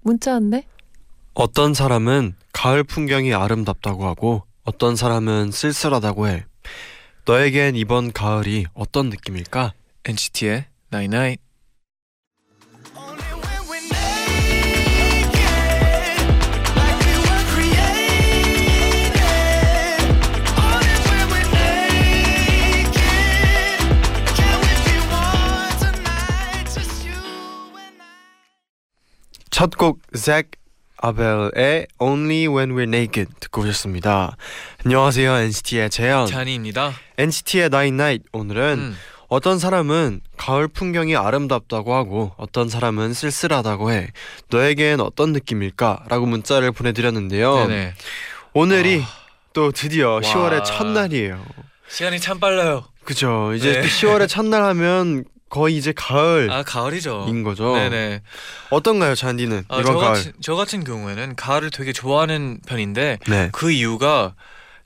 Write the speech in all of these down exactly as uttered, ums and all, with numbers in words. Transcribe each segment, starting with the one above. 문자 왔네. 어떤 사람은 가을 풍경이 아름답다고 하고 어떤 사람은 쓸쓸하다고 해. 너에겐 이번 가을이 어떤 느낌일까? 엔시티의 night night. 첫 곡 Zach Abel의 Only When We're Naked 듣고 오셨습니다. 안녕하세요, 엔시티의 재현 잔이입니다. 엔시티의 Night Night 오늘은 음. 어떤 사람은 가을 풍경이 아름답다고 하고 어떤 사람은 쓸쓸하다고 해. 너에겐 어떤 느낌일까? 라고 문자를 보내드렸는데요. 네네. 오늘이 아. 또 드디어 와. 시월의 첫날이에요. 시간이 참 빨라요. 그죠. 이제 네. 시월의 첫날 하면 거의 이제 가을 아 가을이죠 인 거죠. 네네. 어떤가요, 잔디는? 아, 이번 저 가을 같이, 저 같은 경우에는 가을을 되게 좋아하는 편인데 네. 그 이유가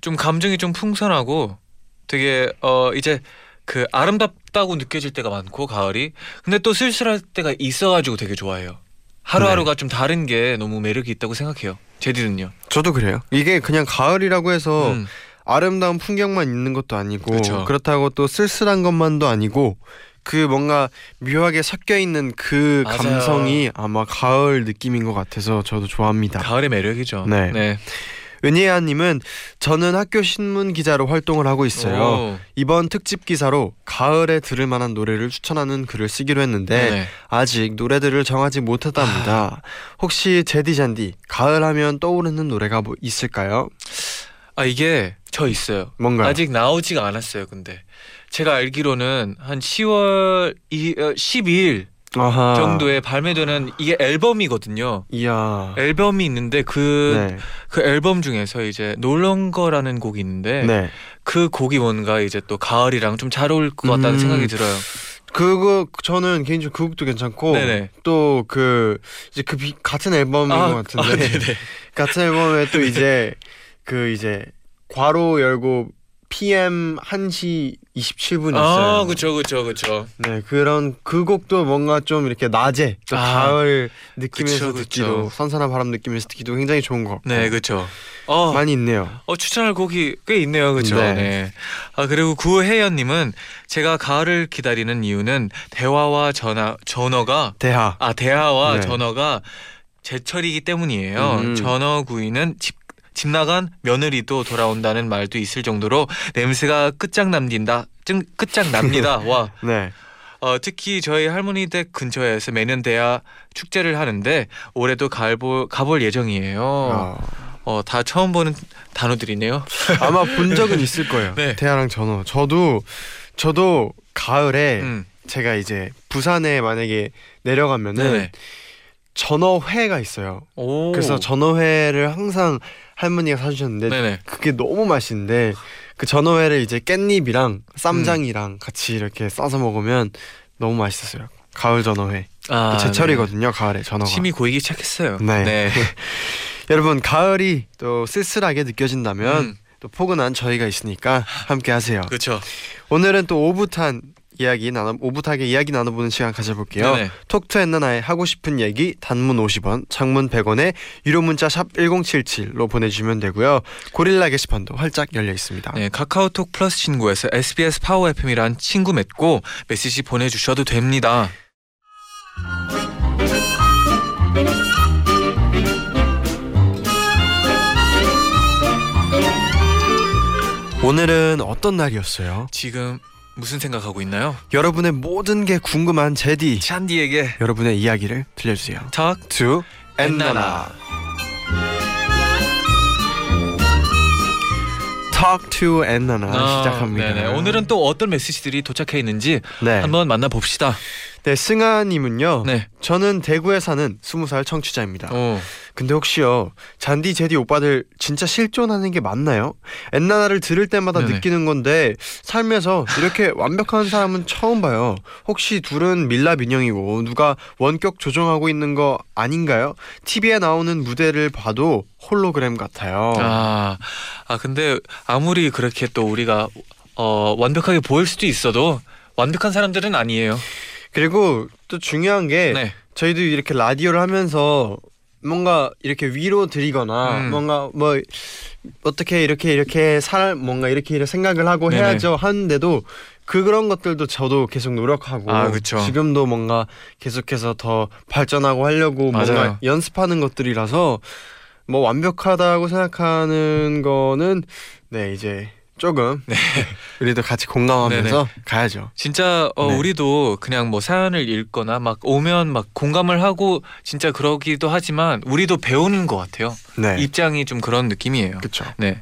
좀 감정이 좀 풍선하고 되게 어 이제 그 아름답다고 느껴질 때가 많고 가을이 근데 또 쓸쓸할 때가 있어가지고 되게 좋아해요. 하루하루가 네. 좀 다른 게 너무 매력이 있다고 생각해요. 제디는요? 저도 그래요. 이게 그냥 가을이라고 해서 음. 아름다운 풍경만 있는 것도 아니고 그쵸. 그렇다고 또 쓸쓸한 것만도 아니고 그 뭔가 묘하게 섞여있는 그 맞아요. 감성이 아마 가을 느낌인 것 같아서 저도 좋아합니다. 가을의 매력이죠. 네. 네. 은예아님은 저는 학교 신문기자로 활동을 하고 있어요. 오. 이번 특집 기사로 가을에 들을 만한 노래를 추천하는 글을 쓰기로 했는데 네. 아직 노래들을 정하지 못했답니다. 아. 혹시 제디잔디 가을 하면 떠오르는 노래가 뭐 있을까요? 아 이게 저 있어요. 뭔가요? 아직 나오지가 않았어요. 근데 제가 알기로는 한 시월 십이일 아하. 정도에 발매되는 이게 앨범이거든요. 이야. 앨범이 있는데 그, 네. 그 앨범 중에서 이제 놀런거라는 곡이 있는데 네. 그 곡이 뭔가 이제 또 가을이랑 좀 잘 어울릴 것 같다는 음. 생각이 들어요. 그거 저는 개인적으로 그 곡도 괜찮고 또 그 이제 그 비, 같은 앨범인 아, 것 같은데 아, 같은 앨범에 또 이제 그 이제 괄호 열고 피엠 한 시 이십칠 분 있어요. 아, 그쵸, 그쵸, 그쵸. 네, 그런 그 곡도 뭔가 좀 이렇게 낮에 또 아, 가을 느낌에서 그쵸, 듣기도 그쵸. 선선한 바람 느낌에서 듣기도 굉장히 좋은 것 같고. 네, 그쵸. 어, 많이 있네요. 어, 추천할 곡이 꽤 있네요, 그쵸. 네. 네. 아, 그리고 구혜연님은 제가 가을을 기다리는 이유는 대화와 전화, 전어가 대하. 아, 대하와 네. 전어가 제철이기 때문이에요. 음. 전어구이는 집 집 나간 며느리도 돌아온다는 말도 있을 정도로 냄새가 끝장납니다. จึ, 끝장납니다. 와. 네. 어, 특히 저희 할머니 댁 근처에서 매년 대하 축제를 하는데 올해도 가볼, 가볼 예정이에요. 어. 어, 다 처음 보는 단어들이네요. 아마 본 적은 있을 거예요. 네. 대하랑 전어. 저도 저도 가을에 음. 제가 이제 부산에 만약에 내려가면은 네네. 전어회가 있어요. 오. 그래서 전어회를 항상 할머니가 사주셨는데 네네. 그게 너무 맛있는데 그 전어회를 이제 깻잎이랑 쌈장이랑 음. 같이 이렇게 싸서 먹으면 너무 맛있었어요. 가을 전어회. 아, 제철이거든요. 네. 가을에 전어가. 침이 고이기 시작했어요. 네. 네. 여러분 가을이 또 쓸쓸하게 느껴진다면 음. 또 포근한 저희가 있으니까 함께하세요. 그렇죠. 오늘은 또 오붓한 이야기 나눠 오붓하게 이야기 나눠보는 시간 가져볼게요. 네네. 톡 투 엔나나의 하고 싶은 얘기 단문 오십 원, 장문 백 원에 유료 문자 샵 일공칠칠로 보내주시면 되고요. 고릴라 게시판도 활짝 열려 있습니다. 네, 카카오톡 플러스 친구에서 에스비에스 파워 에프엠이란 친구 맺고 메시지 보내주셔도 됩니다. 오늘은 어떤 날이었어요? 지금 무슨 생각하고 있나요? 여러분의 모든 게 궁금한 제디 찬디에게 여러분의 이야기를 들려주세요. Talk to 엔나나. Talk To 엔나나 어, 시작합니다. 네네. 오늘은 또 어떤 메시지들이 도착해 있는지 네. 한번 만나봅시다. 네, 승아님은요. 네. 저는 대구에 사는 스무 살 청취자입니다. 오. 근데 혹시요, 잔디 제디 오빠들 진짜 실존하는 게 맞나요? 엔나나를 들을 때마다 네네. 느끼는 건데 삶에서 이렇게 완벽한 사람은 처음 봐요. 혹시 둘은 밀랍 인형이고 누가 원격 조종하고 있는 거 아닌가요? 티비에 나오는 무대를 봐도 홀로그램 같아요. 아, 아 근데 아무리 그렇게 또 우리가 어, 완벽하게 보일 수도 있어도 완벽한 사람들은 아니에요. 그리고 또 중요한 게 네. 저희도 이렇게 라디오를 하면서 뭔가 이렇게 위로 드리거나 음. 뭔가 뭐 어떻게 이렇게 이렇게 살 뭔가 이렇게 이렇게 생각을 하고 네네. 해야죠 하는데도 그 그런 것들도 저도 계속 노력하고 아, 그쵸. 지금도 뭔가 계속해서 더 발전하고 하려고 맞아요. 뭔가 연습하는 것들이라서 뭐 완벽하다고 생각하는 거는 네 이제 조금 네. 우리도 같이 공감하면서 네네. 가야죠. 진짜 어, 네. 우리도 그냥 뭐 사연을 읽거나 막 오면 막 공감을 하고 진짜 그러기도 하지만 우리도 배우는 것 같아요. 네. 입장이 좀 그런 느낌이에요. 그렇죠. 네.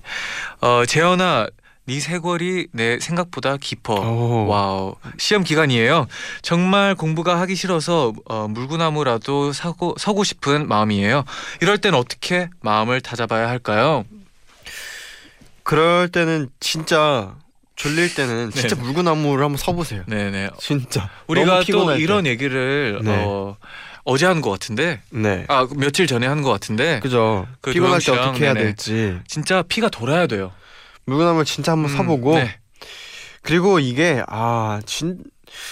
어, 재현아, 네 쇄골이 내 생각보다 깊어. 오. 와우. 시험 기간이에요. 정말 공부가 하기 싫어서 어, 물구나무라도 사고, 서고 싶은 마음이에요. 이럴 땐 어떻게 마음을 다잡아야 할까요? 그럴 때는 진짜 졸릴 때는 진짜 네. 물구나무를 한번 서보세요. 네네. 진짜 우리가 또 이런 때. 얘기를 네. 어, 어제 한 것 같은데, 네. 아 며칠 전에 한 것 같은데, 그죠. 그 피곤할 때 어떻게 해야 네네. 될지 진짜 피가 돌아야 돼요. 물구나무를 진짜 한번 음, 서보고 네. 그리고 이게 아 진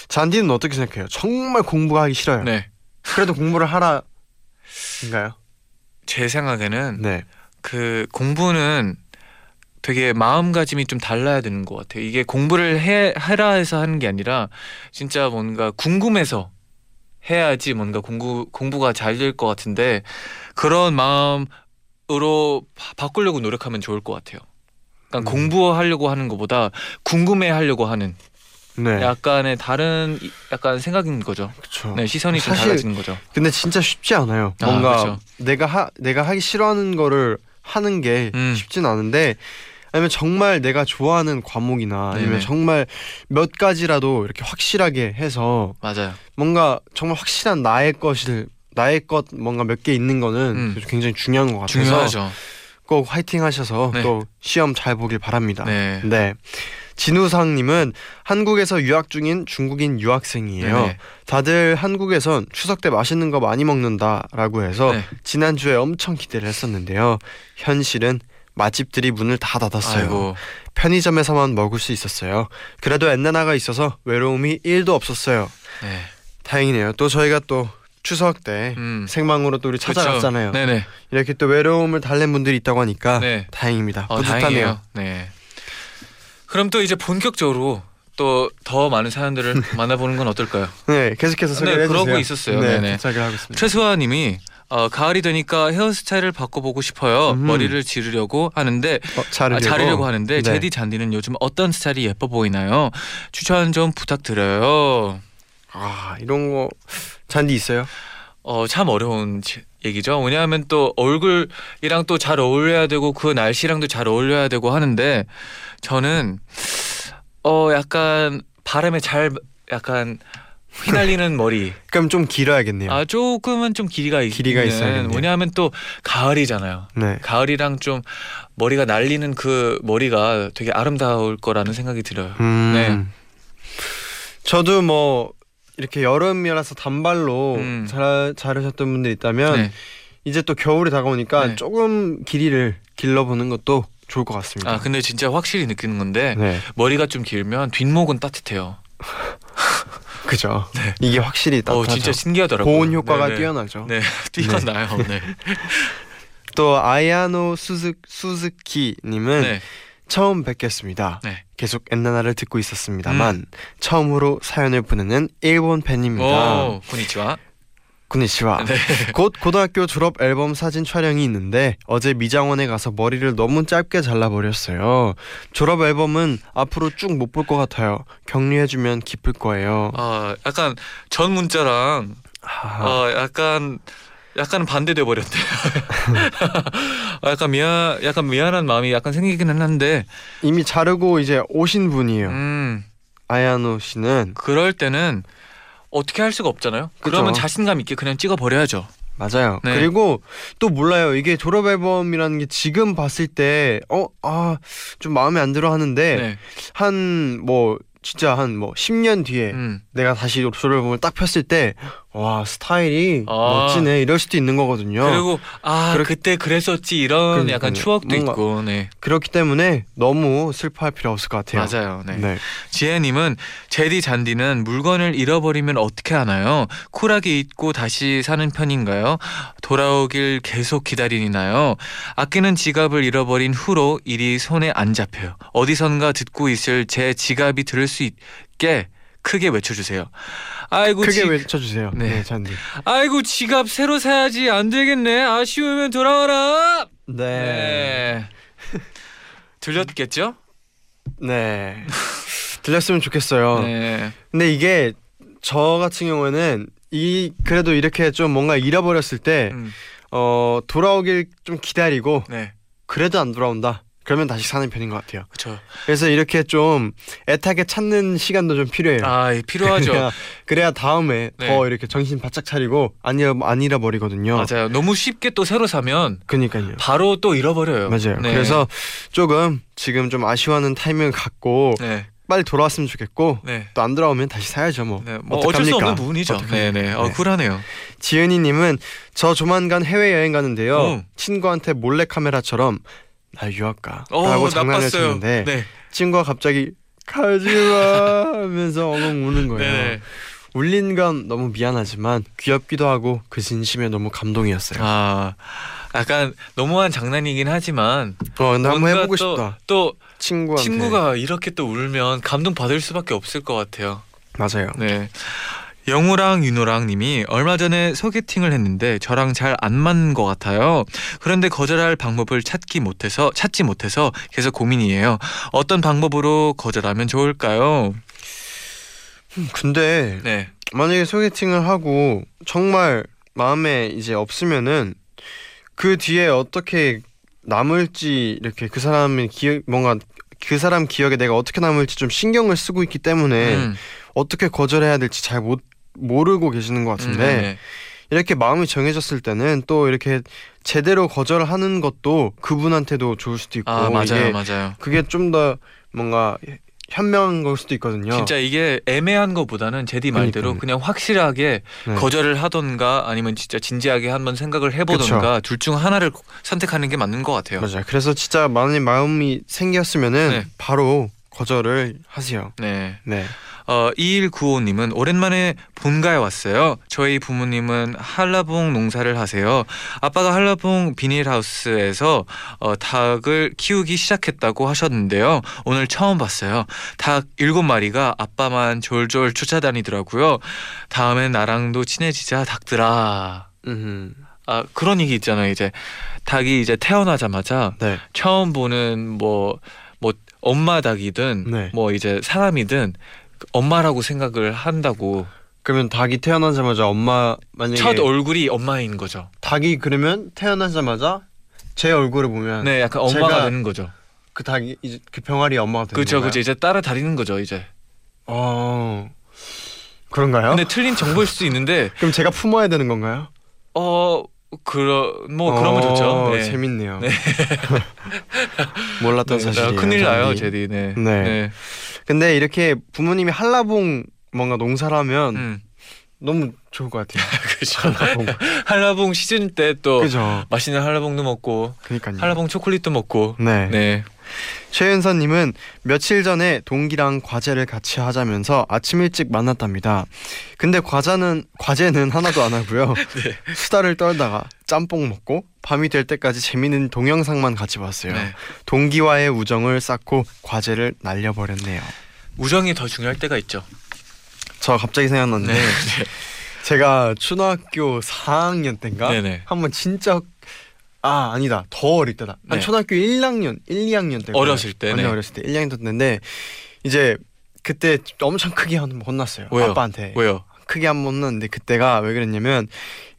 잔디는 어떻게 생각해요? 정말 공부가 하기 싫어요. 네. 그래도 공부를 하라인가요? 제 생각에는 네. 그 공부는 되게 마음가짐이 좀 달라야 되는 것 같아요. 이게 공부를 해, 해라 해서 하는 게 아니라 진짜 뭔가 궁금해서 해야지 뭔가 공부, 공부가 잘 될 것 같은데 그런 마음으로 바, 바꾸려고 노력하면 좋을 것 같아요. 그러니까 음. 공부하려고 하는 것보다 궁금해하려고 하는 네. 약간의 다른 약간 생각인 거죠. 그쵸. 네, 시선이 사실, 좀 달라지는 거죠. 근데 진짜 쉽지 않아요. 뭔가 아, 내가, 하, 내가 하기 싫어하는 거를 하는 게 음. 쉽진 않은데 아니면 정말 내가 좋아하는 과목이나 네네. 아니면 정말 몇 가지라도 이렇게 확실하게 해서 맞아요. 뭔가 정말 확실한 나의 것을 나의 것 뭔가 몇 개 있는 거는 음. 굉장히 중요한 것 같아서 중요하죠. 꼭 화이팅 하셔서 네. 또 시험 잘 보길 바랍니다. 네. 네. 진우상님은 한국에서 유학 중인 중국인 유학생이에요. 네네. 다들 한국에선 추석 때 맛있는 거 많이 먹는다라고 해서 네. 지난주에 엄청 기대를 했었는데요. 현실은 맛집들이 문을 다 닫았어요. 아이고. 편의점에서만 먹을 수 있었어요. 그래도 엔나나가 있어서 외로움이 일도 없었어요. 네. 다행이네요. 또 저희가 또 추석 때 음. 생방으로 또 우리 찾아갔잖아요. 네네. 이렇게 또 외로움을 달랜 분들이 있다고 하니까 네. 다행입니다. 어, 뿌듯하네요. 네. 그럼 또 이제 본격적으로 또 더 많은 사연들을 만나보는 건 어떨까요? 네, 계속해서 소개를 네, 해주세요. 그러고 있었어요. 네, 네네. 하고 있습니다. 최수아님이 어, 가을이 되니까 헤어스타일을 바꿔보고 싶어요. 음. 머리를 지르려고 하는데 어, 자르려고. 아, 자르려고 하는데 네. 제디 잔디는 요즘 어떤 스타일이 예뻐 보이나요? 추천 좀 부탁드려요. 아, 이런 거 잔디 있어요? 어, 참 어려운 얘기죠. 왜냐하면 또 얼굴이랑 또 잘 어울려야 되고 그 날씨랑도 잘 어울려야 되고 하는데 저는 어 약간 바람에 잘 약간 휘날리는 머리. 그럼 좀 길어야겠네요. 아 조금은 좀 길이가 길이가 있어야겠네요. 왜냐하면 또 가을이잖아요. 네. 가을이랑 좀 머리가 날리는 그 머리가 되게 아름다울 거라는 생각이 들어요. 음. 네. 저도 뭐 이렇게 여름이라서 단발로 음. 잘, 자르셨던 분들 있다면 네. 이제 또 겨울이 다가오니까 네. 조금 길이를 길러보는 것도 좋을 것 같습니다. 아 근데 진짜 확실히 느끼는 건데 네. 머리가 좀 길면 뒷목은 따뜻해요. 그죠. 네. 이게 확실히 따뜻하죠. 어, 진짜 신기하더라고요. 보온 효과가 네네. 뛰어나죠. 네, 뛰어나요. 네. 또 아야노 수즈, 수즈키님은 네. 처음 뵙겠습니다. 네. 계속 엔나나를 듣고 있었습니다만 음. 처음으로 사연을 보내는 일본 팬입니다. 고니치와 고니치와 네. 곧 고등학교 졸업 앨범 사진 촬영이 있는데 어제 미장원에 가서 머리를 너무 짧게 잘라버렸어요. 졸업 앨범은 앞으로 쭉 못 볼 것 같아요. 격려해주면 기쁠 거예요. 아, 약간 전 문자랑 아. 어, 약간 약간 반대돼 버렸대. 약간 미안, 약간 미안한 마음이 약간 생기기는 한데 이미 자르고 이제 오신 분이에요. 음. 아야노 씨는 그럴 때는 어떻게 할 수가 없잖아요. 그쵸? 그러면 자신감 있게 그냥 찍어 버려야죠. 맞아요. 네. 그리고 또 몰라요. 이게 졸업 앨범이라는 게 지금 봤을 때 어, 아, 좀 마음에 안 들어 하는데 네. 한 뭐 진짜 한 뭐 십 년 뒤에 음. 내가 다시 졸업 앨범을 딱 폈을 때 와 스타일이 아. 멋지네 이럴 수도 있는 거거든요. 그리고 아 그렇... 그때 그랬었지 이런 그러니까, 약간 추억도 있고 네. 그렇기 때문에 너무 슬퍼할 필요 없을 것 같아요. 맞아요. 네. 네. 지혜님은 제디 잔디는 물건을 잃어버리면 어떻게 하나요? 쿨하게 잊고 다시 사는 편인가요? 돌아오길 계속 기다리나요? 아끼는 지갑을 잃어버린 후로 일이 손에 안 잡혀요. 어디선가 듣고 있을 제 지갑이 들을 수 있게 크게 외쳐주세요. 아이고 크게 지... 외쳐주세요. 네. 네, 잔디. 아이고 지갑 새로 사야지 안 되겠네. 아쉬우면 돌아와라. 네. 네. 들렸겠죠? 네. 들렸으면 좋겠어요. 네. 근데 이게 저 같은 경우에는 이 그래도 이렇게 좀 뭔가 잃어버렸을 때 음. 어, 돌아오길 좀 기다리고 네. 그래도 안 돌아온다. 그러면 다시 사는 편인 것 같아요. 그렇죠. 그래서 이렇게 좀 애타게 찾는 시간도 좀 필요해요. 아, 예, 필요하죠. 그래야, 그래야 다음에 네. 더 이렇게 정신 바짝 차리고 안, 잃어, 안 잃어버리거든요. 맞아요. 너무 쉽게 또 새로 사면 그러니까요. 바로 또 잃어버려요. 맞아요. 네. 그래서 조금 지금 좀 아쉬워하는 타이밍을 갖고 네. 빨리 돌아왔으면 좋겠고 네. 또 안 돌아오면 다시 사야죠. 뭐, 네. 뭐 어쩔 수 없는 부분이죠. 네네. 네. 어, 쿨하네요. 지은이님은 저 조만간 해외여행 가는데요. 음. 친구한테 몰래카메라처럼 나 유학 가 라고 장난을 쳤는데 네. 친구가 갑자기 가지마 하면서 엉엉 우는 거예요. 네네. 울린 건 너무 미안하지만 귀엽기도 하고 그 진심에 너무 감동이었어요. 아, 약간 너무한 장난이긴 하지만 어, 근데 한번 해보고 또, 싶다. 또 친구한테. 친구가 이렇게 또 울면 감동받을 수밖에 없을 것 같아요. 맞아요. 네. 영우랑 윤호랑 님이 얼마 전에 소개팅을 했는데 저랑 잘 안 맞는 것 같아요. 그런데 거절할 방법을 찾기 못해서 찾지 못해서 계속 고민이에요. 어떤 방법으로 거절하면 좋을까요? 근데 네. 만약에 소개팅을 하고 정말 마음에 이제 없으면은 그 뒤에 어떻게 남을지 이렇게 그 사람의 기억 뭔가 그 사람 기억에 내가 어떻게 남을지 좀 신경을 쓰고 있기 때문에 음. 어떻게 거절해야 될지 잘 못 모르고 계시는 것 같은데 음, 네. 이렇게 마음이 정해졌을 때는 또 이렇게 제대로 거절하는 것도 그분한테도 좋을 수도 있고 아, 맞아요, 이게 맞아요. 그게 좀 더 뭔가 현명한 걸 수도 있거든요. 진짜 이게 애매한 것보다는 제디 말대로 그러니까요. 그냥 확실하게 네. 거절을 하던가 아니면 진짜 진지하게 한번 생각을 해보던가 둘 중 하나를 선택하는 게 맞는 것 같아요. 맞아요. 그래서 진짜 많은 마음이 생겼으면은 네. 바로 거절을 하세요. 네. 네. 어, 이일구오님은 오랜만에 본가에 왔어요. 저희 부모님은 한라봉 농사를 하세요. 아빠가 한라봉 비닐하우스에서 어, 닭을 키우기 시작했다고 하셨는데요. 오늘 처음 봤어요. 닭 일곱 마리가 아빠만 졸졸 쫓아다니더라고요. 다음엔 나랑도 친해지자 닭들아. 음. 아, 그런 얘기 있잖아요. 이제 닭이 이제 태어나자마자 네. 처음 보는 뭐, 뭐 엄마 닭이든 네. 뭐 이제 사람이든 엄마라고 생각을 한다고. 그러면 닭이 태어나자마자 엄마 만약에 첫 얼굴이 엄마인 거죠. 닭이 그러면 태어나자마자 제 얼굴을 보면 네 약간 엄마가 되는 거죠. 그 닭이 이제 그 병아리 엄마가 되는 거죠. 그렇죠, 그렇죠. 이제 따라 다니는 거죠, 이제. 어 그런가요? 근데 틀린 정보일 수도 있는데. 그럼 제가 품어야 되는 건가요? 어. 그러 뭐 그런 거 좋죠. 네. 재밌네요. 네. 몰랐던 네, 사실이에요. 큰일 나요, 제디. 네. 네. 네. 근데 이렇게 부모님이 한라봉 뭔가 농사라면 음. 너무 좋을 것 같아요. 그렇죠. 한라봉. 한라봉 시즌 때 또 맛있는 한라봉도 먹고, 그러니까요. 한라봉 초콜릿도 먹고. 네. 네. 최윤서님은 며칠 전에 동기랑 과제를 같이 하자면서 아침 일찍 만났답니다. 근데 과자는, 과제는 하나도 안 하고요. 네. 수다를 떨다가 짬뽕 먹고 밤이 될 때까지 재밌는 동영상만 같이 봤어요. 네. 동기와의 우정을 쌓고 과제를 날려버렸네요. 우정이 더 중요할 때가 있죠. 저 갑자기 생각났는데 네. 제가 초등학교 사 학년 때인가 네. 한번 진짜 아 아니다 더 어릴 때다 네. 아니, 초등학교 일 학년 일, 이 학년 때 어렸을 때 완전 네. 어렸을 때 일, 이 학년 때인데 이제 그때 엄청 크게 혼났어요. 왜요? 아빠한테. 왜요? 크게 한 번 혼났는데, 그때가 왜 그랬냐면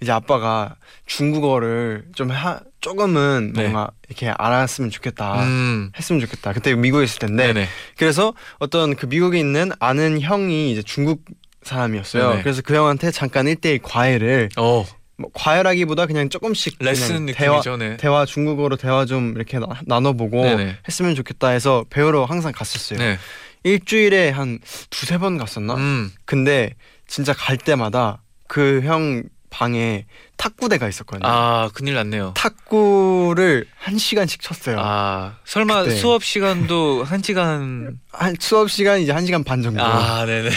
이제 아빠가 중국어를 좀 하, 조금은 네. 뭔가 이렇게 알았으면 좋겠다, 음. 했으면 좋겠다. 그때 미국에 있을 텐데 네네. 그래서 어떤 그 미국에 있는 아는 형이 이제 중국 사람이었어요. 네네. 그래서 그 형한테 잠깐 일대일 과외를 오. 뭐 과외라기보다 그냥 조금씩 레슨 느낌이죠. 대화, 대화 중국어로 대화 좀 이렇게 나, 나눠보고 네네. 했으면 좋겠다 해서 배우러 항상 갔었어요. 네. 일주일에 한 두세 번 갔었나? 음. 근데 진짜 갈 때마다 그 형 방에 탁구대가 있었거든요. 아, 큰일 났네요. 탁구를 한 시간씩 쳤어요. 아, 설마 그때. 수업 시간도 한 시간? 한 수업 시간 이제 한 시간 반 정도. 아, 네네네.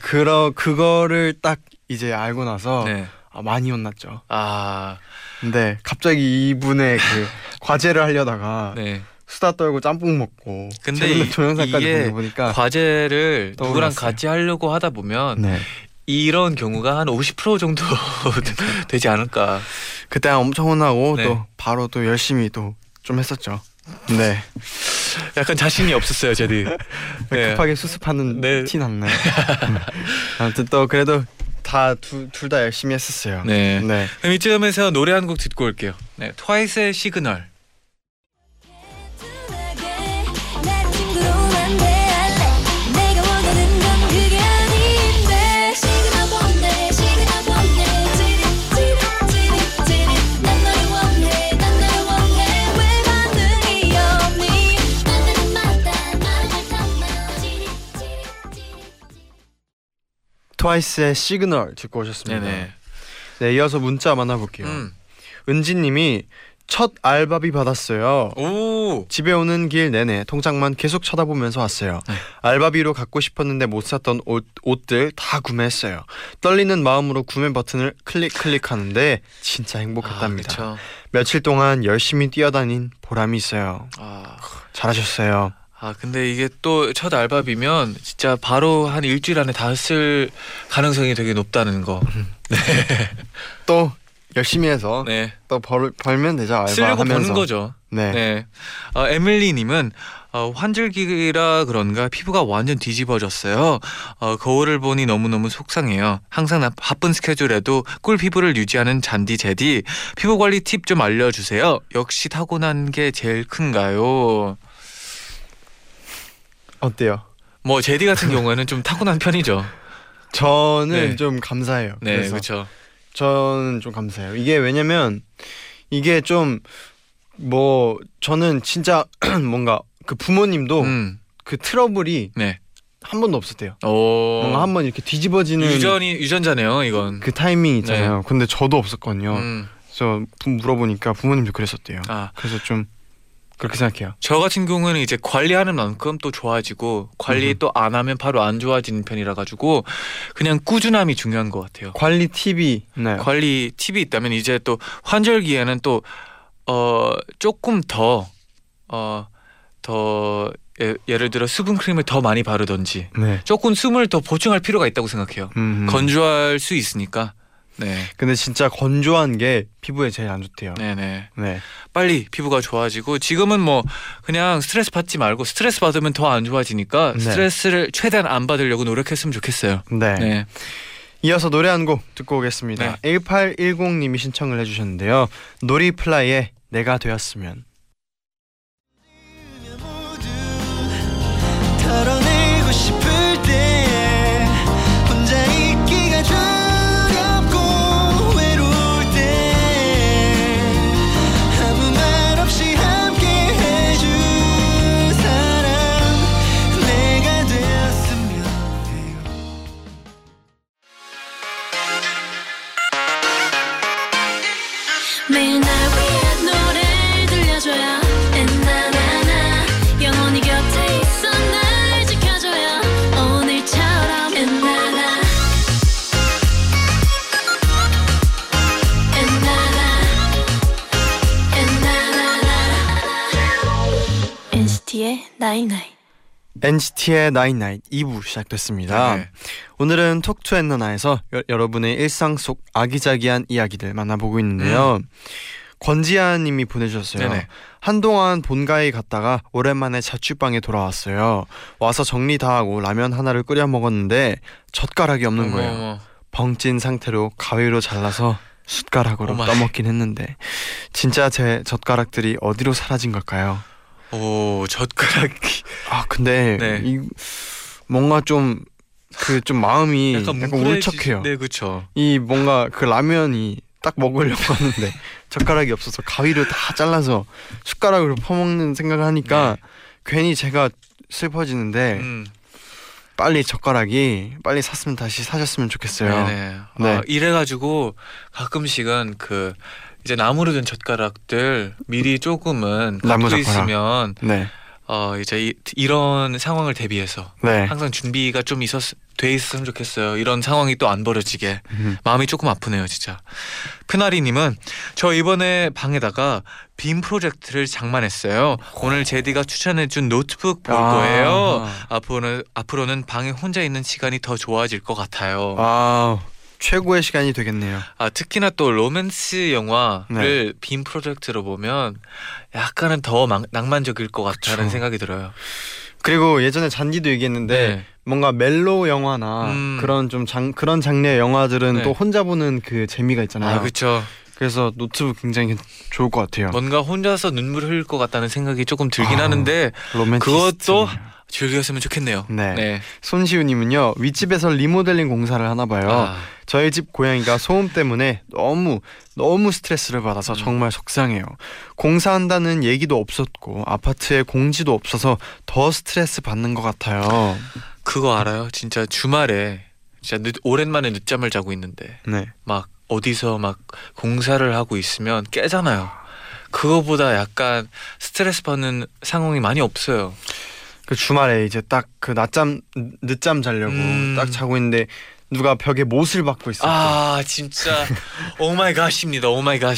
그러 그거를 딱 이제 알고 나서. 네. 아, 많이 혼났죠. 아, 근데 갑자기 이분의 그 과제를 하려다가 네. 수다 떨고 짬뽕 먹고. 근데 이, 이게 보니까 과제를 누구랑 올랐어요. 같이 하려고 하다 보면 네. 이런 경우가 한 오십 퍼센트 정도 되지 않을까. 그때 엄청 혼나고 네. 또 바로 또 열심히 또 좀 했었죠. 네. 약간 자신이 없었어요, 제디. 네. 급하게 수습하는 네. 티 났네. 아무튼 또 그래도. 다 둘 다 열심히 했었어요. 네. 네. 그럼 이쯤에서 노래 한 곡 듣고 올게요. 네, 트와이스의 시그널. 트와이스의 시그널 듣고 오셨습니다. 네네. 네, 이어서 문자 만나볼게요. 음. 은지님이 첫 알바비 받았어요. 오. 집에 오는 길 내내 통장만 계속 쳐다보면서 왔어요. 네. 알바비로 갖고 싶었는데 못 샀던 옷, 옷들 다 구매했어요. 떨리는 마음으로 구매 버튼을 클릭 클릭하는데 진짜 행복했답니다. 아, 며칠 동안 열심히 뛰어다닌 보람이 있어요. 아. 잘하셨어요. 아, 근데 이게 또 첫 알바비면 진짜 바로 한 일주일 안에 다 쓸 가능성이 되게 높다는 거. 네. 또 열심히 해서 네. 또 벌, 벌면 되죠. 알바 쓰려고 하면서. 버는 거죠. 네. 네. 어, 에밀리님은 어, 환절기라 그런가 피부가 완전 뒤집어졌어요. 어, 거울을 보니 너무너무 속상해요. 항상 바쁜 스케줄에도 꿀 피부를 유지하는 잔디 제디. 피부 관리 팁 좀 알려주세요. 역시 타고난 게 제일 큰가요? 어때요? 뭐 제디 같은 경우에는 좀 타고난 편이죠. 저는 네. 좀 감사해요. 네, 그렇죠. 저는 좀 감사해요. 이게 왜냐면 이게 좀 뭐 저는 진짜 뭔가 그 부모님도 음. 그 트러블이 네. 한 번도 없었대요. 뭔가 한 번 이렇게 뒤집어지는 유전이 유전자네요, 이건. 그 타이밍 있잖아요. 네. 근데 저도 없었거든요. 음. 그래서 물어보니까 부모님도 그랬었대요. 아. 그래서 좀. 그렇게 생각해요. 저 같은 경우는 이제 관리하는 만큼 또 좋아지고 관리 또 안 하면 바로 안 좋아지는 편이라 가지고 그냥 꾸준함이 중요한 것 같아요. 관리 팁이 있나요? 관리 팁이 있다면 이제 또 환절기에는 또 어, 조금 더 어, 더 예, 예를 들어 수분 크림을 더 많이 바르던지 네. 조금 숨을 더 보충할 필요가 있다고 생각해요. 음흠. 건조할 수 있으니까. 네. 근데 진짜 건조한 게 피부에 제일 안 좋대요. 네네. 네. 빨리 피부가 좋아지고 지금은 뭐 그냥 스트레스 받지 말고 스트레스 받으면 더 안 좋아지니까 네. 스트레스를 최대한 안 받으려고 노력했으면 좋겠어요. 네. 네. 이어서 노래 한 곡 듣고 오겠습니다. 네. 천팔백십님이 신청을 해주셨는데요. 노리플라이의 내가 되었으면. 털어내고 싶을 때 혼자 있기가 좀 나이 나이. 엔시티의 나이 나이 이 부 시작됐습니다. 네. 오늘은 톡 투 엔나나에서 여, 여러분의 일상 속 아기자기한 이야기들 만나보고 있는데요. 음. 권지한 님이 보내주셨어요. 네네. 한동안 본가에 갔다가 오랜만에 자취방에 돌아왔어요. 와서 정리 다 하고 라면 하나를 끓여 먹었는데 젓가락이 없는 어머. 거예요. 벙찐 상태로 가위로 잘라서 숟가락으로 오마이. 떠먹긴 했는데 진짜 제 젓가락들이 어디로 사라진 걸까요? 오 젓가락이 아 근데 네. 이, 뭔가 좀 그 좀 마음이 약간, 약간 울적해요. 네 그렇죠. 이 뭔가 그 라면이 딱 먹으려고 하는데 젓가락이 없어서 가위로 다 잘라서 숟가락으로 퍼먹는 생각을 하니까 네. 괜히 제가 슬퍼지는데 음. 빨리 젓가락이 빨리 샀으면 다시 사셨으면 좋겠어요. 네네. 네. 아, 이래가지고 가끔씩은 그 이제 나무로 된 젓가락들 미리 조금은 갖고 있으면 네. 어 이제 이, 이런 상황을 대비해서 네. 항상 준비가 좀 있었 돼 있었으면 좋겠어요. 이런 상황이 또 안 벌어지게 음. 마음이 조금 아프네요, 진짜. 크나리님은 저 이번에 방에다가 빔 프로젝트를 장만했어요. 오. 오늘 제디가 추천해준 노트북 볼 아. 거예요. 앞으로는 앞으로는 방에 혼자 있는 시간이 더 좋아질 것 같아요. 아. 최고의 시간이 되겠네요. 아 특히나 또 로맨스 영화를 네. 빔 프로젝트로 보면 약간은 더 막, 낭만적일 것 같다는 생각이 들어요. 그리고 예전에 잔디도 얘기했는데 네. 뭔가 멜로 영화나 음. 그런 좀 장, 그런 장르의 영화들은 네. 또 혼자 보는 그 재미가 있잖아요. 아 그렇죠. 그래서 노트북 굉장히 좋을 것 같아요. 뭔가 혼자서 눈물 흘릴 것 같다는 생각이 조금 들긴 아, 하는데 그것도 즐겼으면 좋겠네요. 네. 네. 손시우님은요. 윗집에서 리모델링 공사를 하나 봐요. 아. 저희 집 고양이가 소음 때문에 너무 너무 스트레스를 받아서 음. 정말 속상해요. 공사한다는 얘기도 없었고 아파트에 공지도 없어서 더 스트레스 받는 것 같아요. 그거 알아요? 진짜 주말에 진짜 늦, 오랜만에 늦잠을 자고 있는데 네. 막 어디서 막 공사를 하고 있으면 깨잖아요. 그거보다 약간 스트레스 받는 상황이 많이 없어요. 그 주말에 이제 딱 그 낮잠 늦잠 자려고 음. 딱 자고 있는데 누가 벽에 못을 박고 있었죠. 아 진짜 오마이갓입니다. 오마이갓.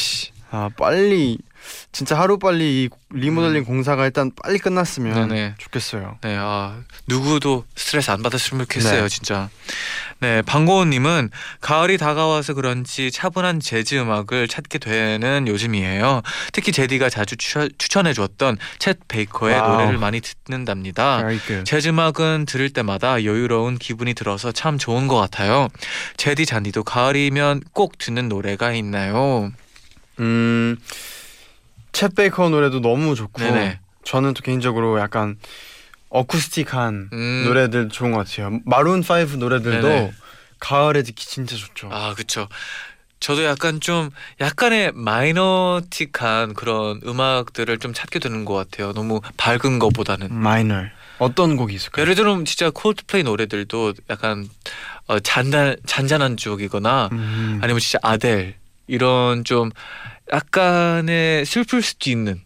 아 빨리 진짜 하루 빨리 이 리모델링 음. 공사가 일단 빨리 끝났으면 네네. 좋겠어요. 네, 아 누구도 스트레스 안 받았으면 좋겠어요, 네. 진짜. 네, 방고은님은 가을이 다가와서 그런지 차분한 재즈 음악을 찾게 되는 요즘이에요. 특히 제디가 자주 추, 추천해주었던 챗 베이커의 와우. 노래를 많이 듣는답니다. 재즈 음악은 들을 때마다 여유로운 기분이 들어서 참 좋은 것 같아요. 제디 잔디도 가을이면 꼭 듣는 노래가 있나요? 음. 챗 베이커 노래도 너무 좋고 네네. 저는 또 개인적으로 약간 어쿠스틱한 음. 노래들 좋은 것 같아요. 마룬 파이브 노래들도 네네. 가을에 듣기 진짜 좋죠. 아 그렇죠. 저도 약간 좀 약간의 마이너틱한 그런 음악들을 좀 찾게 되는 것 같아요. 너무 밝은 것보다는 마이너 어떤 곡이 있을까요? 예를 들면 진짜 콜드플레이 노래들도 약간 어, 잔단, 잔잔한 쪽이거나 음. 아니면 진짜 아델 이런 좀 약간의 슬플 수도 있는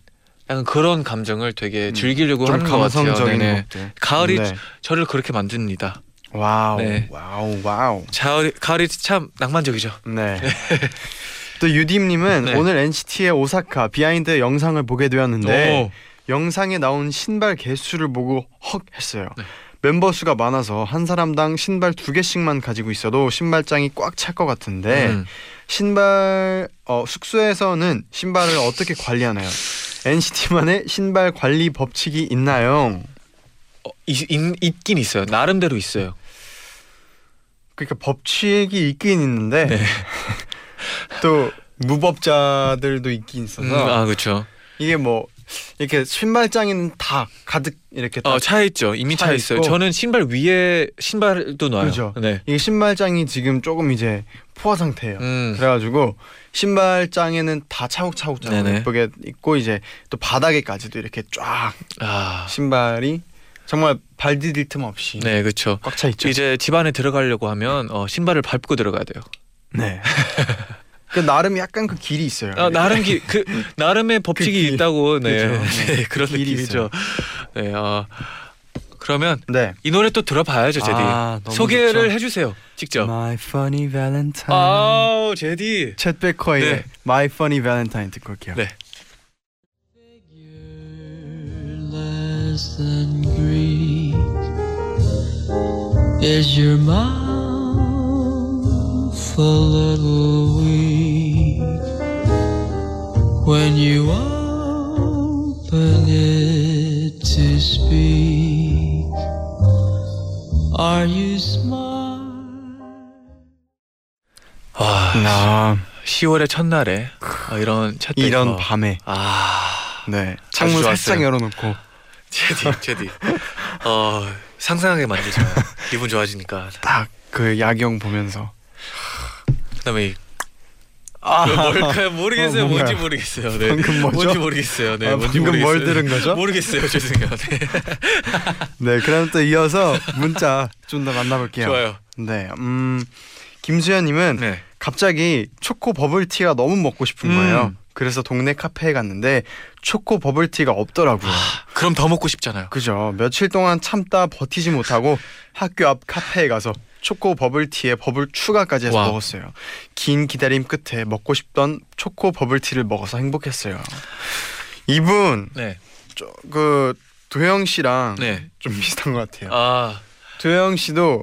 약간 그런 감정을 되게 즐기려고 음, 하는 것 같아요. 네. 가을이 네. 저를 그렇게 만듭니다. 와우, 네. 와우, 와우. 가을이, 가을이 참 낭만적이죠. 네. 또 유디님은 네. 오늘 엔시티의 오사카 비하인드 영상을 보게 되었는데 오. 영상에 나온 신발 개수를 보고 헉 했어요. 네. 멤버 수가 많아서 한 사람당 신발 두 개씩만 가지고 있어도 신발장이 꽉 찰 것 같은데 음. 신발 어, 숙소에서는 신발을 어떻게 관리하나요? 엔시티만의 신발 관리 법칙이 있나요? 어, 있, 있, 있긴 있어요. 나름대로 있어요. 그러니까 법칙이 있긴 있는데 네. 또 무법자들도 있긴 있어서 음, 아 그렇죠. 이게 뭐 이렇게 신발장에는 다 가득 이렇게 어, 차 있죠. 이미 차, 차 있어요. 저는 신발 위에 신발도 놔요. 그렇죠. 네. 이게 신발장이 지금 조금 이제 포화 상태예요. 음. 그래가지고 신발장에는 다 차곡차곡 예쁘게 있고 이제 또 바닥에까지도 이렇게 쫙 아. 신발이 정말 발 디딜 틈 없이 네, 그렇죠. 꽉 차 있죠. 이제 집 안에 들어가려고 하면 어, 신발을 밟고 들어가야 돼요. 네. 그 나름 약간 그 길이 있어요. 아, 나름 길, 그 나름의 법칙이 그 길, 있다고. 네, 그렇죠. 네, 그런 느낌이죠. 네, 어, 그러면 네. 이 노래 또 들어봐야죠, 제디. 아, 소개를 좋죠. 해주세요, 직접. My Funny Valentine. 아우, 제디. 챗 베이커의 네. My Funny Valentine 듣고 올게요. 네. Is your mouth a little weak? When you open it to speak, are you smart? 아, 시월의 첫날에 아, 이런 챗 베이커 이런 밤에 아, 네 창문 살짝 열어놓고 제디 제디 어 상상하게 만들잖아요. 기분 좋아지니까 딱 그 야경 보면서 그다음에 이 아, 뭘까요? 모르겠어요. 어, 뭔지 모르겠어요. 네. 방금 뭐죠? 뭔지 모르겠어요. 네. 아, 뭔지 방금 모르겠어요. 뭘 들은 거죠? 모르겠어요. 죄송해요. 네. 네, 그럼 또 이어서 문자 좀 더 만나볼게요. 좋아요. 네, 음 김수현님은 네. 갑자기 초코 버블티가 너무 먹고 싶은 음. 거예요. 그래서 동네 카페에 갔는데 초코 버블티가 없더라고요. 아, 그럼 더 먹고 싶잖아요. 그죠. 며칠 동안 참다 버티지 못하고 학교 앞 카페에 가서 초코 버블티에 버블 추가까지 해서 와우. 먹었어요. 긴 기다림 끝에 먹고 싶던 초코 버블티를 먹어서 행복했어요. 이분 네. 저, 그 도영 씨랑 네. 좀 비슷한 것 같아요. 아. 도영 씨도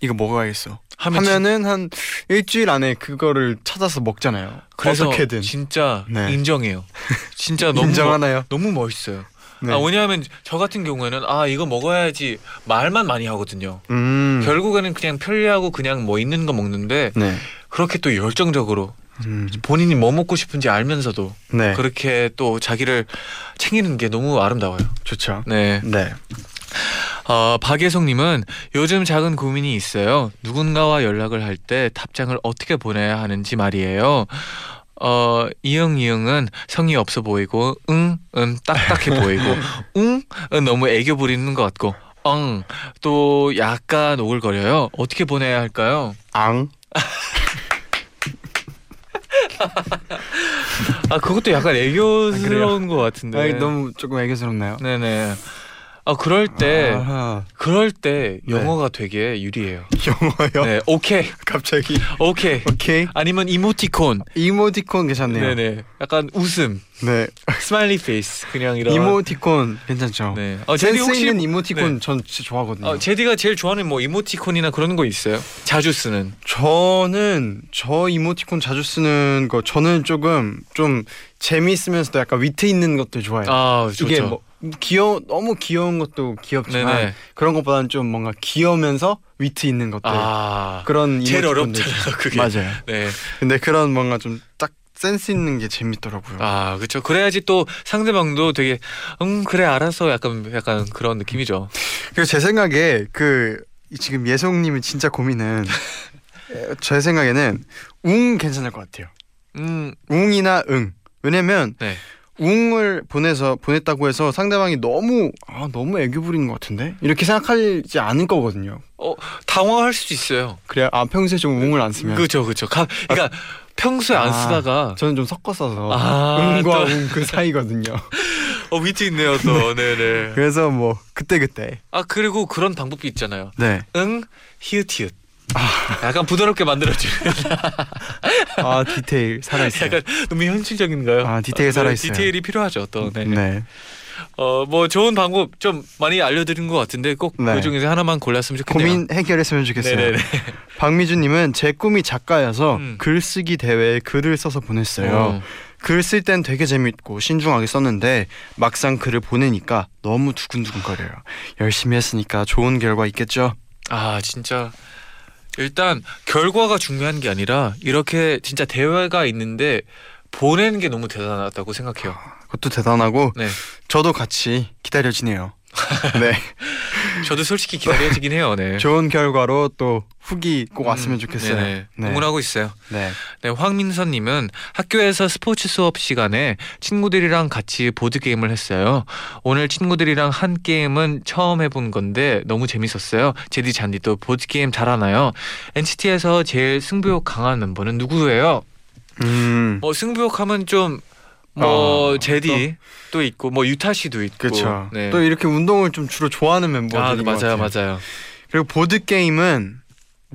이거 먹어야겠어 하면 하면은 한 일주일 안에 그거를 찾아서 먹잖아요. 그래서 어떻게든 진짜 네. 인정해요. 진짜 너무 인정하나요? 너무 멋있어요. 네. 아, 왜냐하면 저 같은 경우에는 아 이거 먹어야지 말만 많이 하거든요. 음. 결국에는 그냥 편리하고 그냥 뭐 있는 거 먹는데 네. 그렇게 또 열정적으로 음. 본인이 뭐 먹고 싶은지 알면서도 네. 그렇게 또 자기를 챙기는 게 너무 아름다워요. 좋죠. 네. 네. 어, 박예성님은 요즘 작은 고민이 있어요. 누군가와 연락을 할 때 답장을 어떻게 보내야 하는지 말이에요. 어 이응 이응은 성의 없어 보이고 응은 딱딱해 보이고 응은 너무 애교 부리는 것 같고 엉 또 약간 오글거려요. 어떻게 보내야 할까요? 앙? 아 그것도 약간 애교스러운 아, 것 같은데. 아니, 너무 조금 애교스럽나요? 네네. 아 그럴 때 아하. 그럴 때 네. 영어가 되게 유리해요. 영어요? 네, 오케이. 갑자기. 오케이. 오케이. 아니면 이모티콘. 이모티콘 괜찮네요. 네네. 약간 웃음. 네. 스마일리 페이스. 그냥 이런. 이모티콘 괜찮죠. 네. 아, 제디 혹시 있는 이모티콘 네. 전 진짜 좋아하거든요. 아, 제디가 제일 좋아하는 뭐 이모티콘이나 그런 거 있어요? 자주 쓰는. 저는 저 이모티콘 자주 쓰는 거 저는 조금 좀 재미있으면서도 약간 위트 있는 것들 좋아해요. 아 좋죠. 이게 뭐 귀여 너무 귀여운 것도 귀엽지만 네네. 그런 것보다는 좀 뭔가 귀여우면서 위트 있는 것들 아, 그런 제일 어렵잖아요 그게 맞아요. 네. 근데 그런 뭔가 좀 딱 센스 있는 게 재밌더라고요. 아 그렇죠. 그래야지 또 상대방도 되게 음 그래 알아서 약간 약간 그런 느낌이죠. 그리고 제 생각에 그 지금 예성님이 진짜 고민은 제 생각에는 웅 괜찮을 것 같아요. 음 웅이나 응 왜냐면. 네. 웅을 보내서 보냈다고 해서 상대방이 너무 아 너무 애교 부리는 것 같은데 이렇게 생각하지 않을 거거든요. 어 당황할 수도 있어요. 그래 아 평소에 좀 웅을 안 쓰면 그렇죠 그렇죠. 그러니까 아, 평소에 안 쓰다가 아, 저는 좀 섞어서 아, 응과 웅 그 사이거든요. 어 위트 있네요 또. 네. 네네. 그래서 뭐 그때 그때. 아 그리고 그런 방법도 있잖아요. 네. 응 히읗 히읗. 아, 약간 부드럽게 만들어주는 아 디테일 살아있어요. 약간 너무 현실적인가요? 아 디테일 살아있어요. 디테일이 필요하죠 또. 네. 네. 어 뭐 좋은 방법 좀 많이 알려드린 것 같은데 꼭 네. 그 중에서 하나만 골랐으면 좋겠네요. 고민 해결했으면 좋겠어요. 네네네. 박미주님은 제 꿈이 작가여서 음. 글쓰기 대회에 글을 써서 보냈어요. 음. 글 쓸 땐 되게 재밌고 신중하게 썼는데 막상 글을 보내니까 너무 두근두근거려요. 열심히 했으니까 좋은 결과 있겠죠? 아 진짜 일단 결과가 중요한 게 아니라 이렇게 진짜 대회가 있는데 보내는 게 너무 대단하다고 생각해요. 그것도 대단하고 네. 저도 같이 기다려지네요. 네, 저도 솔직히 기다려지긴 해요. 네. 좋은 결과로 또 후기 꼭 왔으면 좋겠어요. 음, 네. 응원하고 있어요. 네. 네, 황민선님은 학교에서 스포츠 수업 시간에 친구들이랑 같이 보드 게임을 했어요. 오늘 친구들이랑 한 게임은 처음 해본 건데 너무 재밌었어요. 제디 잔디도 보드 게임 잘하나요? 엔시티에서 제일 승부욕 강한 멤버는 누구예요? 음. 뭐 승부욕하면 좀 뭐 어, 제디 또, 또 있고 뭐 유타 씨도 있고 그렇죠. 네. 또 이렇게 운동을 좀 주로 좋아하는 멤버들인 아, 것 맞아요, 같아요. 맞아요. 그리고 보드 게임은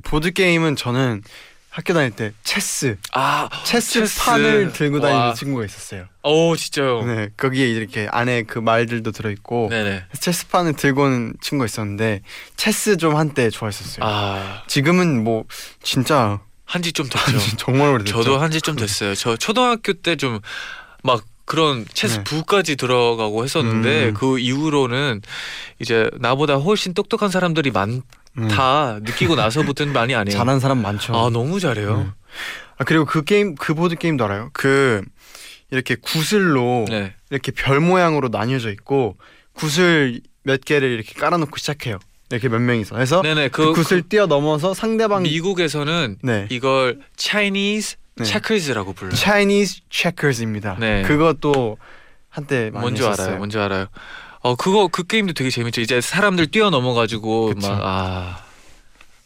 보드 게임은 저는 학교 다닐 때 체스 아 체스, 체스. 판을 들고 다니는 와. 친구가 있었어요. 오 진짜요? 네 거기에 이렇게 안에 그 말들도 들어 있고 네네. 체스 판을 들고 오는 친구가 있었는데 체스 좀 한때 좋아했었어요. 아. 지금은 뭐 진짜 한지 좀 됐죠. 한지 정말 오래됐죠. 저도 한지 좀 됐어요. 저 초등학교 때 좀 막 그런 체스부까지 네. 들어가고 했었는데 음. 그 이후로는 이제 나보다 훨씬 똑똑한 사람들이 많다 음. 느끼고 나서부터는 많이 아니에요. 잘하는 사람 많죠. 아 너무 잘해요. 음. 아 그리고 그 게임 그 보드 게임도 알아요? 그 이렇게 구슬로 네. 이렇게 별 모양으로 나뉘어져 있고 구슬 몇 개를 이렇게 깔아놓고 시작해요. 이렇게 몇 명이서 해서 네네, 그, 그 구슬 그, 뛰어넘어서 상대방 미국에서는 네. 이걸 Chinese 네. Checkers라고 불러요. Chinese Checkers입니다. 네. 그것도 한때 많이 뭔지 했었어요. 알아요. 뭔지 알아요. 어 그거 그 게임도 되게 재밌죠. 이제 사람들 뛰어넘어가지고 막 아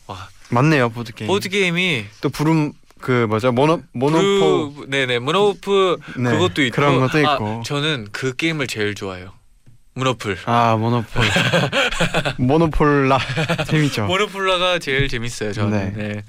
와 맞네요 보드 게임. 보드 게임이 또 부름 그 뭐죠 모노 모노포 그, 네네 모노프 네, 그것도 있고 그런 것도 있고. 아, 저는 그 게임을 제일 좋아해요. 모노폴. 아 모노폴. 모노폴라 재밌죠. 모노폴라가 제일 재밌어요 저는. 네. 네.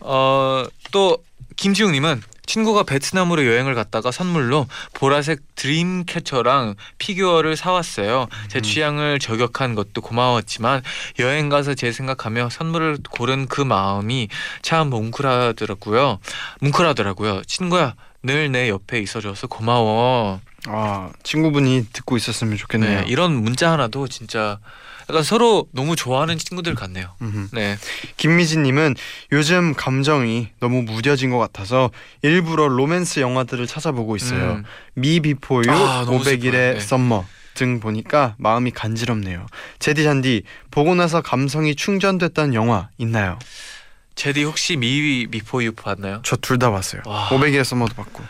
어 또 김지웅님은. 친구가 베트남으로 여행을 갔다가 선물로 보라색 드림캐쳐랑 피규어를 사왔어요. 제 취향을 저격한 것도 고마웠지만 여행 가서 제 생각하며 선물을 고른 그 마음이 참 뭉클하더라고요. 뭉클하더라고요. 친구야, 늘 내 옆에 있어줘서 고마워. 아, 친구분이 듣고 있었으면 좋겠네요. 네, 이런 문자 하나도 진짜 약간 서로 너무 좋아하는 친구들 같네요. 음흠. 네, 김미진님은 요즘 감정이 너무 무뎌진 것 같아서 일부러 로맨스 영화들을 찾아보고 있어요. 음. Me Before You, 아, 오백일의 Summer 등 보니까 마음이 간지럽네요. 제디 잔디 보고 나서 감성이 충전됐다는 영화 있나요? 제디 혹시 Me Before You 봤나요? 저 둘 다 봤어요. 와. 오백일의 Summer도 봤고.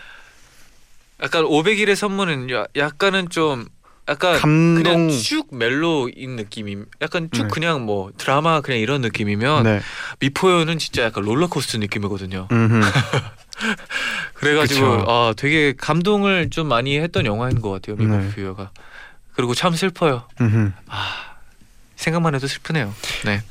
약간 오백일의 선물은 약간은 좀 약간 감동... 그냥 쭉 멜로인 느낌이 약간 쭉 네. 그냥 뭐 드라마 그냥 이런 느낌이면 네. 미포유는 진짜 약간 롤러코스터 느낌이거든요. 그래가지고 아, 되게 감동을 좀 많이 했던 영화인 것 같아요. 미포유가. 네. 그리고 참 슬퍼요. 아, 생각만 해도 슬프네요. 네.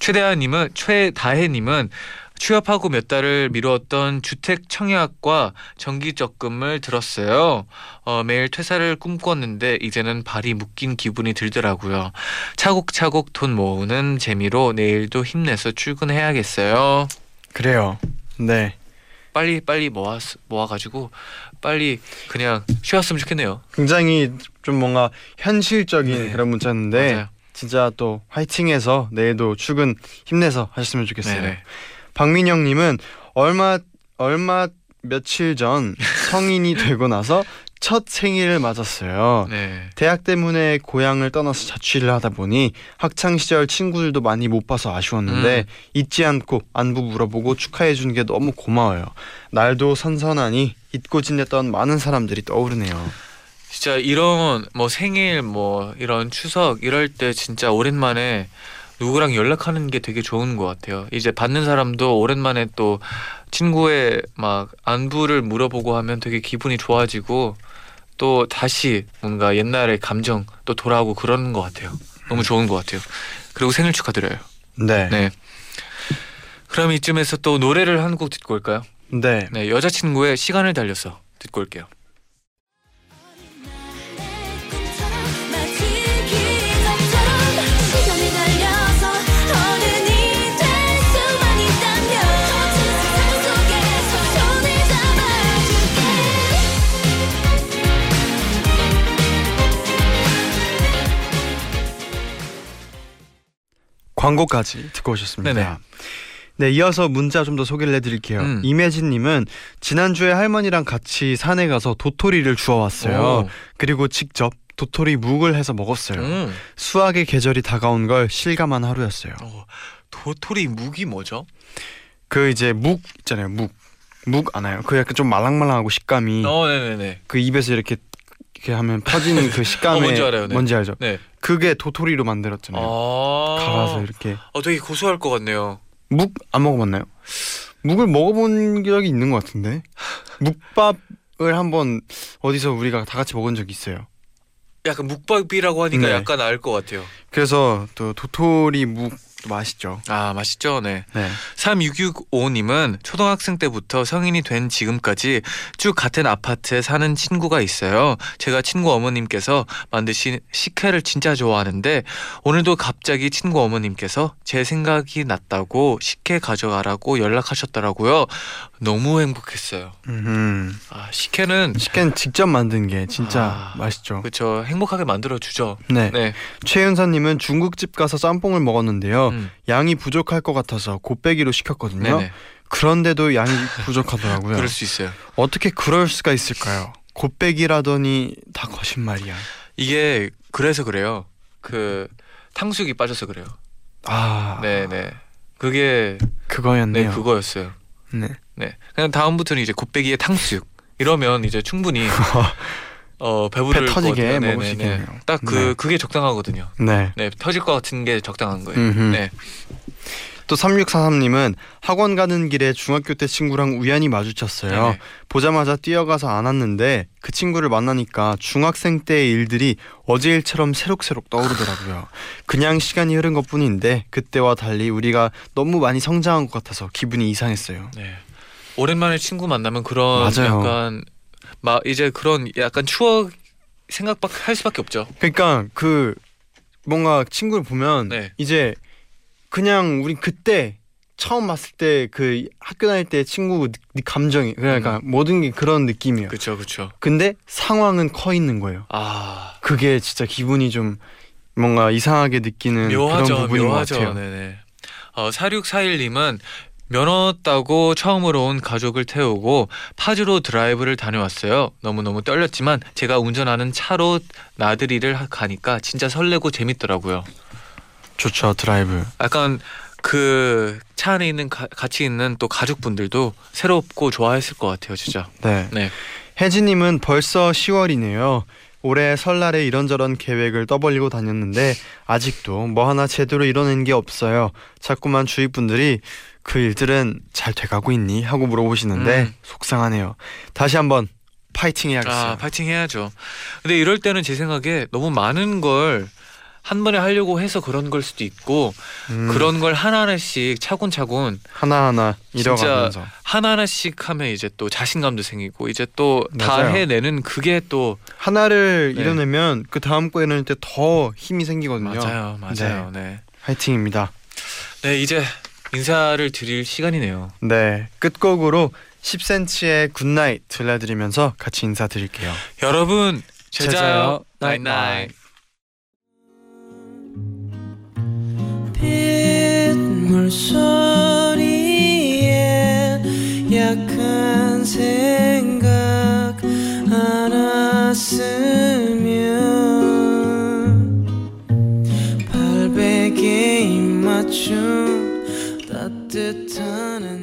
최대한님은 최다혜님은 취업하고 몇 달을 미루었던 주택 청약과 정기적금을 들었어요. 어, 매일 퇴사를 꿈꿨는데 이제는 발이 묶인 기분이 들더라고요. 차곡차곡 돈 모으는 재미로 내일도 힘내서 출근해야겠어요. 그래요. 네. 빨리 빨리 모아 모아가지고 빨리 그냥 쉬었으면 좋겠네요. 굉장히 좀 뭔가 현실적인 네. 그런 문자인데 맞아요. 진짜 또 화이팅해서 내일도 출근 힘내서 하셨으면 좋겠어요. 네네. 박민영님은 얼마 얼마 며칠 전 성인이 되고 나서 첫 생일을 맞았어요. 네. 대학 때문에 고향을 떠나서 자취를 하다 보니 학창시절 친구들도 많이 못 봐서 아쉬웠는데 음. 잊지 않고 안부 물어보고 축하해 준 게 너무 고마워요. 날도 선선하니 잊고 지냈던 많은 사람들이 떠오르네요. 진짜 이런 뭐 생일 뭐 이런 추석 이럴 때 진짜 오랜만에 누구랑 연락하는 게 되게 좋은 것 같아요. 이제 받는 사람도 오랜만에 또 친구의 막 안부를 물어보고 하면 되게 기분이 좋아지고 또 다시 뭔가 옛날의 감정 또 돌아오고 그런 것 같아요. 너무 좋은 것 같아요. 그리고 생일 축하드려요. 네. 네. 그럼 이쯤에서 또 노래를 한 곡 듣고 올까요? 네. 네. 여자친구의 시간을 달려서 듣고 올게요. 광고까지 듣고 오셨습니다. 네네. 네, 이어서 문자 좀 더 소개를 해드릴게요. 음. 이매진님은 지난주에 할머니랑 같이 산에 가서 도토리를 주워왔어요. 오. 그리고 직접 도토리 묵을 해서 먹었어요. 음. 수확의 계절이 다가온 걸 실감한 하루였어요. 오. 도토리 묵이 뭐죠? 그 이제 묵 있잖아요. 묵. 묵 아나요? 그 약간 좀 말랑말랑하고 식감이 어, 네네네. 그 입에서 이렇게 이렇게 하면 퍼지는 그 식감에 어, 뭔지 알아요. 네. 뭔지 알죠? 네. 그게 도토리로 만들었잖아요. 아~ 갈아서 이렇게. 어, 되게 고소할 것 같네요. 묵 안 먹어봤나요? 묵을 먹어본 적이 있는 것 같은데. 묵밥을 한번 어디서 우리가 다 같이 먹은 적이 있어요. 약간 묵밥이라고 하니까 네. 약간 알 것 같아요. 그래서 또 도토리 묵. 맛있죠. 아 맛있죠. 네. 네. 삼육육오님은 초등학생 때부터 성인이 된 지금까지 쭉 같은 아파트에 사는 친구가 있어요. 제가 친구 어머님께서 만드신 식혜를 진짜 좋아하는데 오늘도 갑자기 친구 어머님께서 제 생각이 났다고 식혜 가져가라고 연락하셨더라고요. 너무 행복했어요. 음. 아 식혜는 식혜는 직접 만든 게 진짜 아, 맛있죠. 그렇죠. 행복하게 만들어 주죠. 네. 네. 최윤서님은 중국집 가서 짬뽕을 먹었는데요. 음. 양이 부족할 것 같아서 곱빼기로 시켰거든요. 네네. 그런데도 양이 부족하더라고요. 그럴 수 있어요. 어떻게 그럴 수가 있을까요? 곱빼기라더니 다 거짓말이야. 이게 그래서 그래요. 그 탕수육이 빠져서 그래요. 아, 네네. 그게 그거였네요. 네, 그거였어요. 네, 네. 그냥 다음부터는 이제 곱빼기에 탕수육 이러면 이제 충분히 어 배부를 배 터지게 먹을 수 있겠네요. 딱 그 네. 그게 적당하거든요. 네, 네. 터질 것 같은 게 적당한 거예요. 음흠. 네. 또 삼육사삼님은 학원 가는 길에 중학교 때 친구랑 우연히 마주쳤어요. 네네. 보자마자 뛰어가서 안았는데 그 친구를 만나니까 중학생 때의 일들이 어제 일처럼 새록새록 떠오르더라고요. 그냥 시간이 흐른 것뿐인데 그때와 달리 우리가 너무 많이 성장한 것 같아서 기분이 이상했어요. 네. 오랜만에 친구 만나면 그런 맞아요. 약간 막 이제 그런 약간 추억 생각밖에 할 수밖에 없죠. 그러니까 그 뭔가 친구를 보면 네. 이제 그냥 우리 그때 처음 봤을 때 그 학교 다닐 때 친구 감정이 그러니까 음. 모든 게 그런 느낌이에요. 그렇죠, 그렇죠. 근데 상황은 커 있는 거예요. 아, 그게 진짜 기분이 좀 뭔가 이상하게 느끼는 묘하죠, 그런 부분인 묘하죠. 것 같아요. 네네. 어, 사육사일님은 면허 따고 처음으로 온 가족을 태우고 파주로 드라이브를 다녀왔어요. 너무너무 떨렸지만 제가 운전하는 차로 나들이를 가니까 진짜 설레고 재밌더라고요. 좋죠, 드라이브. 약간 그 차 안에 있는 가, 같이 있는 또 가족분들도 새롭고 좋아했을 것 같아요, 진짜. 네. 네. 혜진님은 벌써 시월이네요. 올해 설날에 이런저런 계획을 떠벌리고 다녔는데 아직도 뭐 하나 제대로 이뤄낸 게 없어요. 자꾸만 주위 분들이 그 일들은 잘 돼가고 있니? 하고 물어보시는데 음. 속상하네요. 다시 한번 파이팅 해야겠어요. 아, 파이팅 해야죠. 근데 이럴 때는 제 생각에 너무 많은 걸 한 번에 하려고 해서 그런 걸 수도 있고 음. 그런 걸 하나하나씩 차근차근 하나하나 이뤄가면서 하나하나씩 하면 이제 또 자신감도 생기고 이제 또 다 해내는 그게 또 하나를 네. 이뤄내면 그 다음 거 이뤄낼 때 더 힘이 생기거든요. 맞아요. 맞아요. 네. 네. 화이팅입니다. 네, 이제 인사를 드릴 시간이네요. 네, 끝곡으로 텐 센티미터의 굿나잇 들려드리면서 같이 인사드릴게요. 여러분, 제자요 나잇나잇. 빗물 소리에 약한 생각 알았으면 팔베개에 맞춘 따뜻한